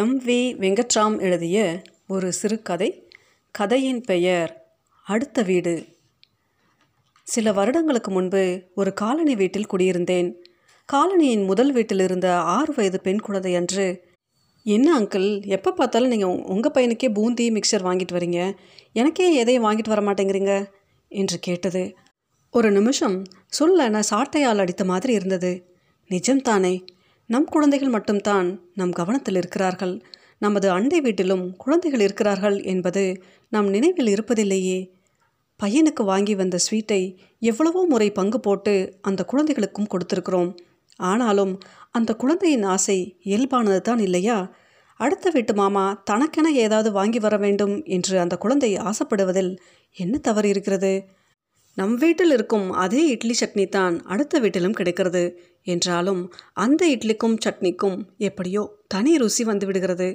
M. We. Venkatram எழுதிய ஒரு சிறுகதை. கதையின் பெயர் அடுத்த வீடு. சில வருடங்களுக்கு முன்பு ஒரு காலனி வீட்டில் குடியிருந்தேன். காலனியின் முதல் வீட்டில் இருந்த 6 வயது பெண் குழந்தை அன்று, "என்ன அங்கிள், எப்போ பார்த்தாலும் நீங்கள் உங்கள் பையனுக்கே பூந்தி மிக்சர் வாங்கிட்டு வரீங்க, எனக்கே எதையும் வாங்கிட்டு வர மாட்டேங்கிறீங்க" என்று கேட்டது. ஒரு நிமிஷம் சொல்லன சாட்டையால் அடித்த மாதிரி இருந்தது. நிஜம்தானே, நம் குழந்தைகள் மட்டும்தான் நம் கவனத்தில் இருக்கிறார்கள். நமது அண்டை வீட்டிலும் குழந்தைகள் இருக்கிறார்கள் என்பது நம் நினைவில் இருப்பதில்லையே. பையனுக்கு வாங்கி வந்த ஸ்வீட்டை எவ்வளவோ முறை பங்கு போட்டு அந்த குழந்தைகளுக்கும் கொடுத்துருக்கிறோம். ஆனாலும் அந்த குழந்தையின் ஆசை இயல்பானது தான் இல்லையா? அடுத்த வீட்டு மாமா தனக்கென ஏதாவது வாங்கி வர வேண்டும் என்று அந்த குழந்தை ஆசைப்படுவதில் என்ன தவறு இருக்கிறது? நம் வீட்டில் இருக்கும் அதே இட்லி சட்னி தான் அடுத்த வீட்டிலும் கிடைக்கிறது. என்றாலும் அந்த இட்லிக்கும் சட்னிக்கும் எப்படியோ தனி ருசி வந்து விடுகிறது.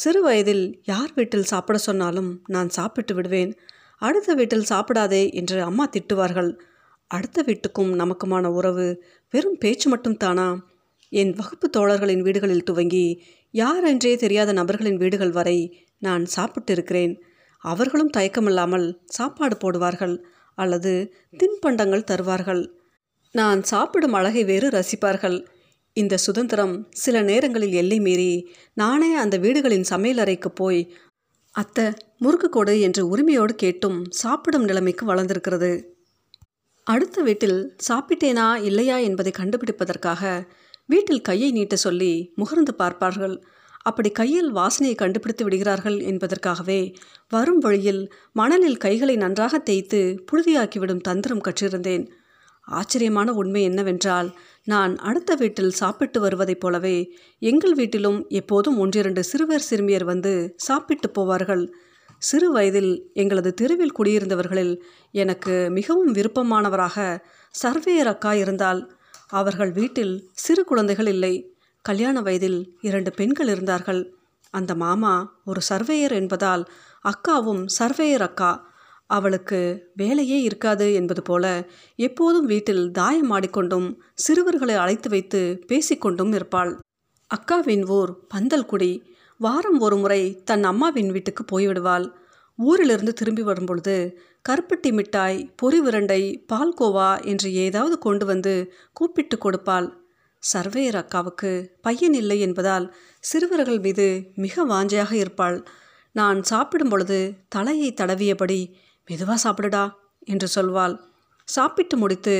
சிறு வயதில் யார் வீட்டில் சாப்பிட சொன்னாலும் நான் சாப்பிட்டு விடுவேன். அடுத்த வீட்டில் சாப்பிடாதே என்று அம்மா திட்டுவார்கள். அடுத்த வீட்டுக்கும் நமக்குமான உறவு வெறும் பேச்சு மட்டும் தானா? என் வகுப்பு தோழர்களின் வீடுகளில் துவங்கி யாரென்றே தெரியாத நபர்களின் வீடுகள் வரை நான் சாப்பிட்டு இருக்கிறேன். அவர்களும் தயக்கமில்லாமல் சாப்பாடு போடுவார்கள் அல்லது தின்பண்டங்கள் தருவார்கள். நான் சாப்பிடும் அழகை வேறு ரசிப்பார்கள். இந்த சுதந்திரம் சில நேரங்களில் எல்லை மீறி நானே அந்த வீடுகளின் சமையலறைக்கு போய் "அத்தை, முறுக்கு கொடு" என்று உரிமையோடு கேட்டும் சாப்பிடும் நிலைமைக்கு வளர்ந்திருக்கிறது. அடுத்த வீட்டில் சாப்பிட்டேனா இல்லையா என்பதை கண்டுபிடிப்பதற்காக வீட்டில் கையை நீட்ட சொல்லி முகர்ந்து பார்ப்பார்கள். அப்படி கையில் வாசனையை கண்டுபிடித்து விடுகிறார்கள் என்பதற்காகவே வரும் வழியில் மணலில் கைகளை நன்றாக தேய்த்து புழுதியாக்கிவிடும் தந்திரம் கற்றிருந்தேன். ஆச்சரியமான உண்மை என்னவென்றால், நான் அடுத்த வீட்டில் சாப்பிட்டு வருவதைப் போலவே எங்கள் வீட்டிலும் எப்போதும் 1-2 சிறுவர் சிறுமியர் வந்து சாப்பிட்டு போவார்கள். சிறு வயதில் எங்களது தெருவில் குடியிருந்தவர்களில் எனக்கு மிகவும் விருப்பமானவராக சர்வேயர் அக்கா இருந்தால், அவர்கள் வீட்டில் சிறு குழந்தைகள் இல்லை. கல்யாண வயதில் 2 பெண்கள் இருந்தார்கள். அந்த மாமா ஒரு சர்வேயர் என்பதால் அக்காவும் சர்வேயர் அக்கா. அவளுக்கு வேலையே இருக்காது என்பது போல எப்போதும் வீட்டில் தாயமாடிக்கொண்டும் சிறுவர்களை அழைத்து வைத்து பேசிக்கொண்டும் இருப்பாள். அக்காவின் ஊர் பந்தல்குடி. வாரம் ஒரு முறை தன் அம்மாவின் வீட்டுக்கு போய்விடுவாள். ஊரிலிருந்து திரும்பி வரும்பொழுது கருப்பட்டி மிட்டாய், பொறி விரண்டை, பால்கோவா என்று ஏதாவது கொண்டு வந்து கூப்பிட்டு கொடுப்பாள். சர்வேயர் அக்காவுக்கு பையன் இல்லை என்பதால் சிறுவர்கள் மீது மிக வாஞ்சையாக இருப்பாள். நான் சாப்பிடும் பொழுது தலையை தடவியபடி "மெதுவாக சாப்பிடுடா" என்று சொல்வாள். சாப்பிட்டு முடித்து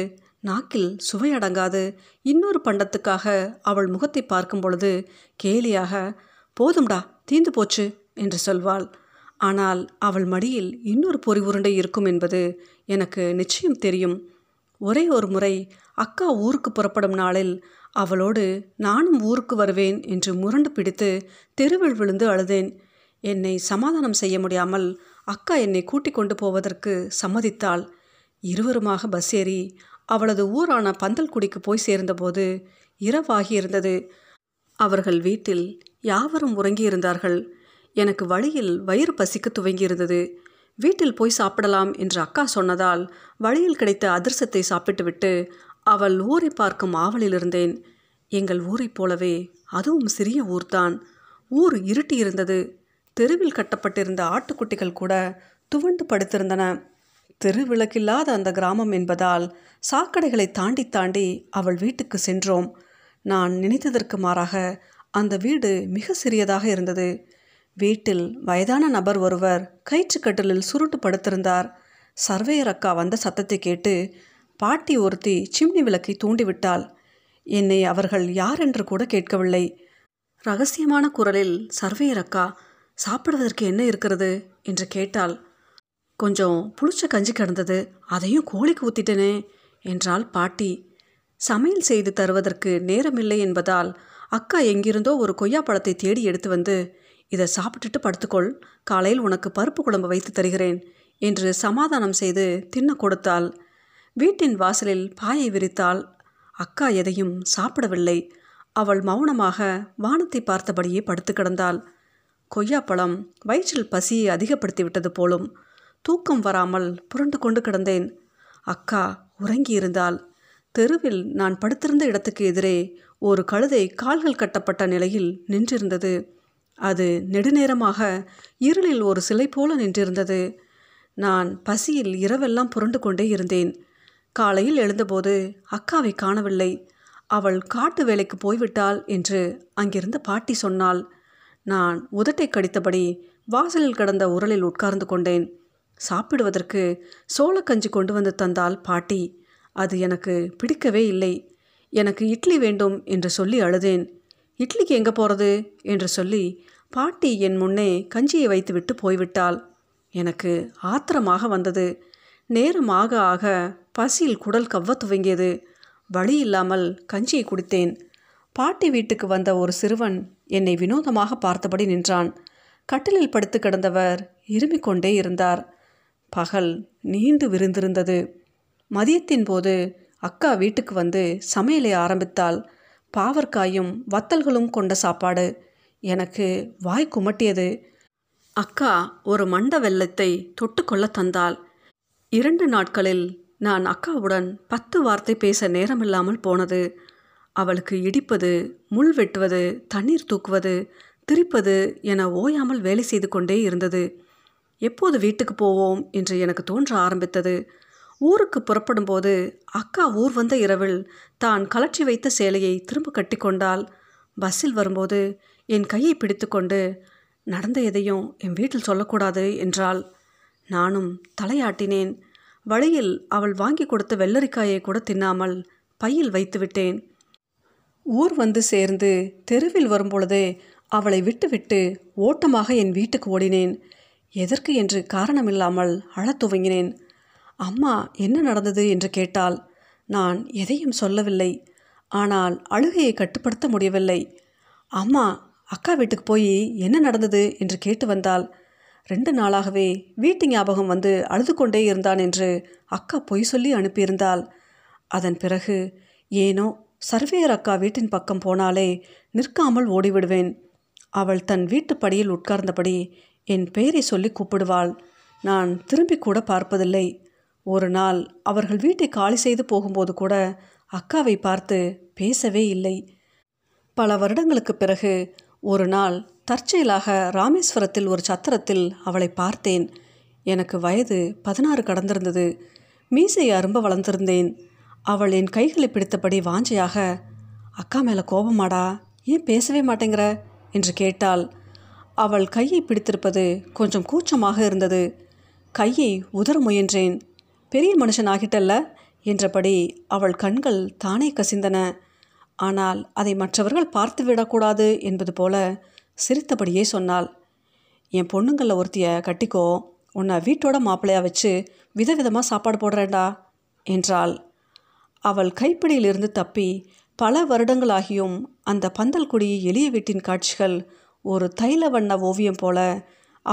நாக்கில் சுவையடங்காது இன்னொரு பண்டத்துக்காக அவள் முகத்தை பார்க்கும் பொழுது கேலியாக "போதும்டா, தீந்து போச்சு" என்று சொல்வாள். ஆனால் அவள் மடியில் இன்னொரு பொறி உருண்டை இருக்கும் என்பது எனக்கு நிச்சயம் தெரியும். ஒரே ஒரு முறை அக்கா ஊருக்கு புறப்படும் நாளில் அவளோடு "நானும் ஊருக்கு வருவேன்" என்று முரண்டு பிடித்து தெருவில் விழுந்து அழுதேன். என்னை சமாதானம் செய்ய முடியாமல் அக்கா என்னை கூட்டிக் கொண்டு போவதற்கு சம்மதித்தாள். இருவருமாக பஸ் ஏறி அவளது ஊரான பந்தல்குடிக்கு போய் சேர்ந்தபோது இரவாகியிருந்தது. அவர்கள் வீட்டில் யாவரும் உறங்கியிருந்தார்கள். எனக்கு வழியில் வயிறு பசிக்க துவங்கியிருந்தது. வீட்டில் போய் சாப்பிடலாம் என்று அக்கா சொன்னதால் வழியில் கிடைத்த அதிர்சத்தை சாப்பிட்டுவிட்டு அவள் ஊரை பார்க்கும் ஆவலில் இருந்தேன். எங்கள் ஊரைப் போலவே அதுவும் சிறிய ஊர்தான். ஊர் இருட்டி இருந்தது. தெருவில் கட்டப்பட்டிருந்த ஆட்டுக்குட்டிகள் கூட துவண்டு படுத்திருந்தன. தெருவிளக்கில்லாத அந்த கிராமம் என்பதால் சாக்கடைகளை தாண்டி தாண்டி அவள் வீட்டுக்கு சென்றோம். நான் நினைத்ததற்கு மாறாக அந்த வீடு மிக சிறியதாக இருந்தது. வீட்டில் வயதான நபர் ஒருவர் கயிற்றுக்கட்டிலில் சுருட்டு படுத்திருந்தார். சர்வேயர் அக்கா வந்த சத்தத்தை கேட்டு பாட்டி ஒருத்தி சிம்னி விளக்கை தூண்டிவிட்டாள். என்னை அவர்கள் யாரென்று கூட கேட்கவில்லை. ரகசியமான குரலில் சர்வேயர் அக்கா "சாப்பிடுவதற்கு என்ன இருக்கிறது?" என்று கேட்டாள். "கொஞ்சம் புளிச்ச கஞ்சி கிடந்தது, அதையும் கோழிக்கு ஊற்றிட்டேனே" என்றாள் பாட்டி. சமையல் செய்து தருவதற்கு நேரமில்லை என்பதால் அக்கா எங்கிருந்தோ ஒரு கொய்யாப்பழத்தை தேடி எடுத்து வந்து "இதை சாப்பிட்டுட்டு படுத்துக்கொள், காலையில் உனக்கு பருப்பு குழம்பு வைத்து தருகிறேன்" என்று சமாதானம் செய்து தின்ன கொடுத்தாள். வீட்டின் வாசலில் பாயை விரித்தாள். அக்கா எதையும் சாப்பிடவில்லை. அவள் மௌனமாக வானத்தை பார்த்தபடியே படுத்து கிடந்தாள். கொய்யாப்பழம் வயிற்றில் பசியை அதிகப்படுத்திவிட்டது போலும். தூக்கம் வராமல் புரண்டு கொண்டு கிடந்தேன். அக்கா உறங்கியிருந்தாள். தெருவில் நான் படுத்திருந்த இடத்துக்கு எதிரே ஒரு கழுதை கால்கள் கட்டப்பட்ட நிலையில் நின்றிருந்தது. அது நெடுநேரமாக இருளில் ஒரு சிலை போல நின்றிருந்தது. நான் பசியில் இரவெல்லாம் புரண்டு கொண்டே இருந்தேன். காலையில் எழுந்தபோது அக்காவை காணவில்லை. அவள் காட்டு வேலைக்கு போய்விட்டாள் என்று அங்கிருந்த பாட்டி சொன்னாள். நான் உதட்டை கடித்தபடி வாசலில் கிடந்த உரலில் உட்கார்ந்து கொண்டேன். சாப்பிடுவதற்கு சோளக்கஞ்சி கொண்டு வந்து தந்தாள் பாட்டி. அது எனக்கு பிடிக்கவே இல்லை. எனக்கு இட்லி வேண்டும் என்று சொல்லி அழுதேன். இட்லிக்கு எங்கே போகிறது என்று சொல்லி பாட்டி என் முன்னே கஞ்சியை வைத்துவிட்டு போய்விட்டாள். எனக்கு ஆத்திரமாக வந்தது. நேரமாக ஆக பசியில் குடல் கவ்வ துவங்கியது. வழி இல்லாமல் கஞ்சியை குடித்தேன். பாட்டி வீட்டுக்கு வந்த ஒரு சிறுவன் என்னை வினோதமாக பார்த்தபடி நின்றான். கட்டிலில் படுத்து கிடந்தவர் இருமிக் கொண்டே இருந்தார். பகல் நீண்டு விரிந்திருந்தது. மதியத்தின் போது அக்கா வீட்டுக்கு வந்து சமையலை ஆரம்பித்தாள். பாவற்காயும் வத்தல்களும் கொண்ட சாப்பாடு. எனக்கு வாய் குமட்டியது. அக்கா ஒரு மண்ட வெல்லத்தை தொட்டுக்கொள்ள தந்தாள். 2 நாட்களில் நான் அக்காவுடன் 10 வார்த்தை பேச நேரமில்லாமல் போனது. அவளுக்கு இடிப்பது, முள் வெட்டுவது, தண்ணீர் தூக்குவது, திரிப்பது என ஓயாமல் வேலை செய்து கொண்டே இருந்தது. எப்போது வீட்டுக்கு போவோம் என்று எனக்கு தோன்ற ஆரம்பித்தது. ஊருக்கு புறப்படும் போது அக்கா ஊர் வந்த இரவில் தான் கலற்றி வைத்த சேலையை திரும்ப கட்டி கொண்டாள். பஸ்ஸில் வரும்போது என் கையை பிடித்து கொண்டு நடந்த எதையும் என் வீட்டில் சொல்லக்கூடாது என்றாள். நானும் தலையாட்டினேன். வழியில் அவள் வாங்கி கொடுத்த வெள்ளரிக்காயை கூட தின்னாமல் பையில் வைத்து விட்டேன். ஊர் வந்து சேர்ந்து தெருவில் வரும்பொழுதே அவளை விட்டுவிட்டு ஓட்டமாக என் வீட்டுக்கு ஓடினேன். எதற்கு என்று காரணமில்லாமல் அழத் துவங்கினேன். அம்மா என்ன நடந்தது என்று கேட்டாள். நான் எதையும் சொல்லவில்லை. ஆனால் அழுகையை கட்டுப்படுத்த முடியவில்லை. அம்மா அக்கா வீட்டுக்கு போய் என்ன நடந்தது என்று கேட்டு வந்தாள். 2 நாளாகவே வீட்டு ஞாபகம் வந்து அழுது கொண்டே இருந்தான் என்று அக்கா பொய் சொல்லி அனுப்பியிருந்தாள். அதன் பிறகு ஏனோ சர்வேயர் அக்கா வீட்டின் பக்கம் போனாலே நிற்காமல் ஓடிவிடுவேன். அவள் தன் வீட்டு படியில் உட்கார்ந்தபடி என் பெயரை சொல்லி கூப்பிடுவாள். நான் திரும்பி கூட பார்ப்பதில்லை. ஒரு நாள் அவர்கள் வீட்டை காலி செய்து போகும்போது கூட அக்காவை பார்த்து பேசவே இல்லை. பல வருடங்களுக்கு பிறகு ஒரு நாள் தற்செயலாக ராமேஸ்வரத்தில் ஒரு சத்திரத்தில் அவளை பார்த்தேன். எனக்கு வயது 16 கடந்திருந்தது. மீசை அரும்ப வளர்ந்திருந்தேன். அவள் என் கைகளை பிடித்தபடி வாஞ்சையாக, அக்கா மேலே கோபமாடா, ஏன் பேசவே மாட்டேங்கிற என்று கேட்டாள். அவள் கையை பிடித்திருப்பது கொஞ்சம் கூச்சமாக இருந்தது. கையை உதற முயன்றேன். பெரிய மனுஷன் ஆகிட்டல்ல என்றபடி அவள் கண்கள் தானே கசிந்தன. ஆனால் அதை மற்றவர்கள் பார்த்து விடக்கூடாது என்பது போல சிரித்தபடியே சொன்னாள். என் பொண்ணுங்களில் ஒருத்தியை கட்டிக்கோ, உன்னை வீட்டோட மாப்பிள்ளையாக வச்சு விதவிதமாக சாப்பாடு போடுறேண்டா என்றாள். அவள் கைப்பிடியிலிருந்து தப்பி பல வருடங்களாகியும் அந்த பந்தல்குடி எளிய வீட்டின் காட்சிகள் ஒரு தைல வண்ண ஓவியம் போல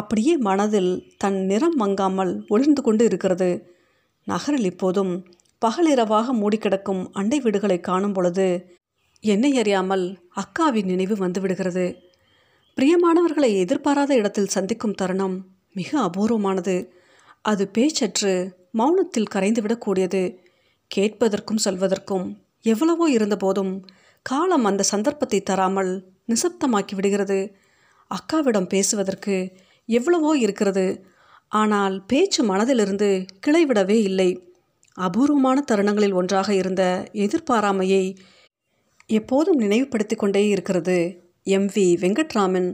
அப்படியே மனதில் தன் நிறம் மங்காமல் ஒளிர்ந்து கொண்டு இருக்கிறது. நகரில் இப்போதும் பகலிரவாக மூடிக்கிடக்கும் அண்டை வீடுகளை காணும் பொழுது என்னை அறியாமல் அக்காவின் நினைவு வந்துவிடுகிறது. பிரியமானவர்களை எதிர்பாராத இடத்தில் சந்திக்கும் தருணம் மிக அபூர்வமானது. அது பேச்சற்று மௌனத்தில் கரைந்துவிடக்கூடியது. கேட்பதற்கும் சொல்வதற்கும் எவ்வளவோ இருந்தபோதும் காலம் அந்த சந்தர்ப்பத்தை தராமல் நிசப்தமாக்கி விடுகிறது. அக்காவிடம் பேசுவதற்கு எவ்வளவோ இருக்கிறது. ஆனால் பேச்சு மனதிலிருந்து கிளைவிடவே இல்லை. அபூர்வமான தருணங்களில் ஒன்றாக இருந்த எதிர்பாராமையை எப்போதும் நினைவுபடுத்தி கொண்டே இருக்கிறது எம். வி. வெங்கட்ராமின்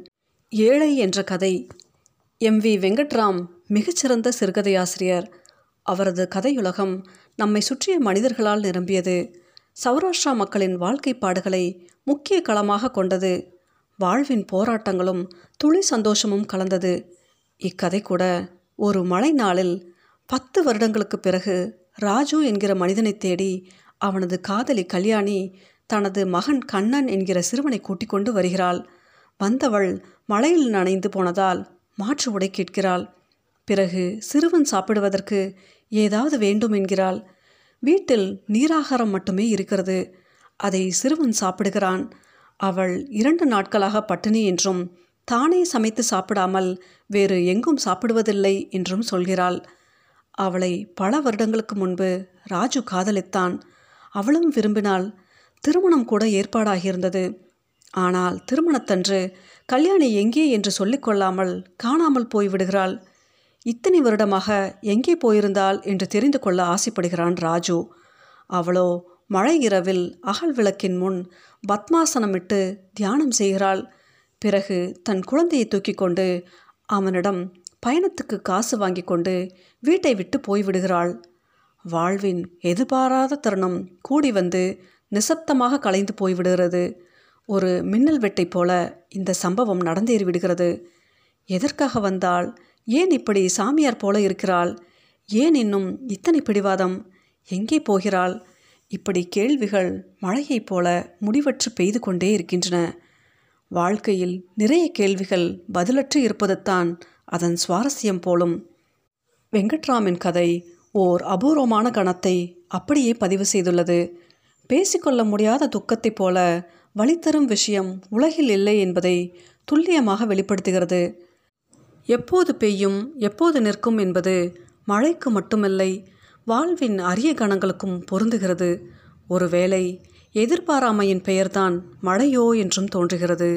ஏழை என்ற கதை. எம். வி. வெங்கட்ராம் மிகச்சிறந்த சிறுகதையாசிரியர். அவரது கதையுலகம் நம்மை சுற்றிய மனிதர்களால் நிரம்பியது. சௌராஷ்டிரா மக்களின் வாழ்க்கை பாடுகளை முக்கிய களமாக கொண்டது. வாழ்வின் போராட்டங்களும் துளி சந்தோஷமும் கலந்தது. இக்கதை கூட ஒரு மழை நாளில் 10 வருடங்களுக்கு பிறகு ராஜு என்கிற மனிதனை தேடி அவனது காதலி கல்யாணி தனது மகன் கண்ணன் என்கிற சிறுவனை கூட்டிக் கொண்டு வருகிறாள். வந்தவள் மழையில் நனைந்து போனதால் மாற்று உடை கேட்கிறாள். பிறகு சிறுவன் சாப்பிடுவதற்கு ஏதாவது வேண்டும் என்கிறாள். வீட்டில் நீராகாரம் மட்டுமே இருக்கிறது. அதை சிறுவன் சாப்பிடுகிறான். அவள் 2 நாட்களாக பட்டினி என்றும் தானே சமைத்து சாப்பிடாமல் வேறு எங்கும் சாப்பிடுவதில்லை என்றும் சொல்கிறாள். அவளை பல வருடங்களுக்கு முன்பு ராஜு காதலித்தான். அவளும் விரும்பினாள். திருமணம் கூட ஏற்பாடாகியிருந்தது. ஆனால் திருமணத்தன்று கல்யாணி எங்கே என்று சொல்லிக்கொள்ளாமல் காணாமல் போய்விடுகிறாள். இத்தனை வருடமாக எங்கே போயிருந்தாள் என்று தெரிந்து கொள்ள ஆசைப்படுகிறான் ராஜு. அவளோ மழை இரவில் அகல் விளக்கின் முன் பத்மாசனமிட்டு தியானம் செய்கிறாள். பிறகு தன் குழந்தையை தூக்கி கொண்டு அவனிடம் பயணத்துக்கு காசு வாங்கி கொண்டு வீட்டை விட்டு போய்விடுகிறாள். வாழ்வின் எதிர்பாராத தருணம் கூடி வந்து நிசப்தமாக கலைந்து போய்விடுகிறது. ஒரு மின்னல் வெட்டை போல இந்த சம்பவம் நடந்தேறிவிடுகிறது. எதற்காக வந்தாள்? ஏன் இப்படி சாமியார் போல இருக்கிறாள்? ஏன் இன்னும் இத்தனை பிடிவாதம்? எங்கே போகிறாள்? இப்படி கேள்விகள் மழையைப் போல முடிவற்று பெய்து கொண்டே இருக்கின்றன. வாழ்க்கையில் நிறைய கேள்விகள் பதிலற்று இருப்பதுத்தான் அதன் சுவாரஸ்யம் போலும். வெங்கட்ராமின் கதை ஓர் அபூர்வமான கணத்தை அப்படியே பதிவு செய்துள்ளது. பேசிக்கொள்ள முடியாத துக்கத்தைப் போல வழித்தரும் விஷயம் உலகில் இல்லை என்பதை துல்லியமாக வெளிப்படுத்துகிறது. எப்போது பெய்யும் எப்போது நிற்கும் என்பது மழைக்கு மட்டுமில்லை, வாழ்வின் அரிய கணங்களுக்கும் பொருந்துகிறது. ஒருவேளை எதிர்பாராமையின் பெயர்தான் மழையோ என்றும் தோன்றுகிறது.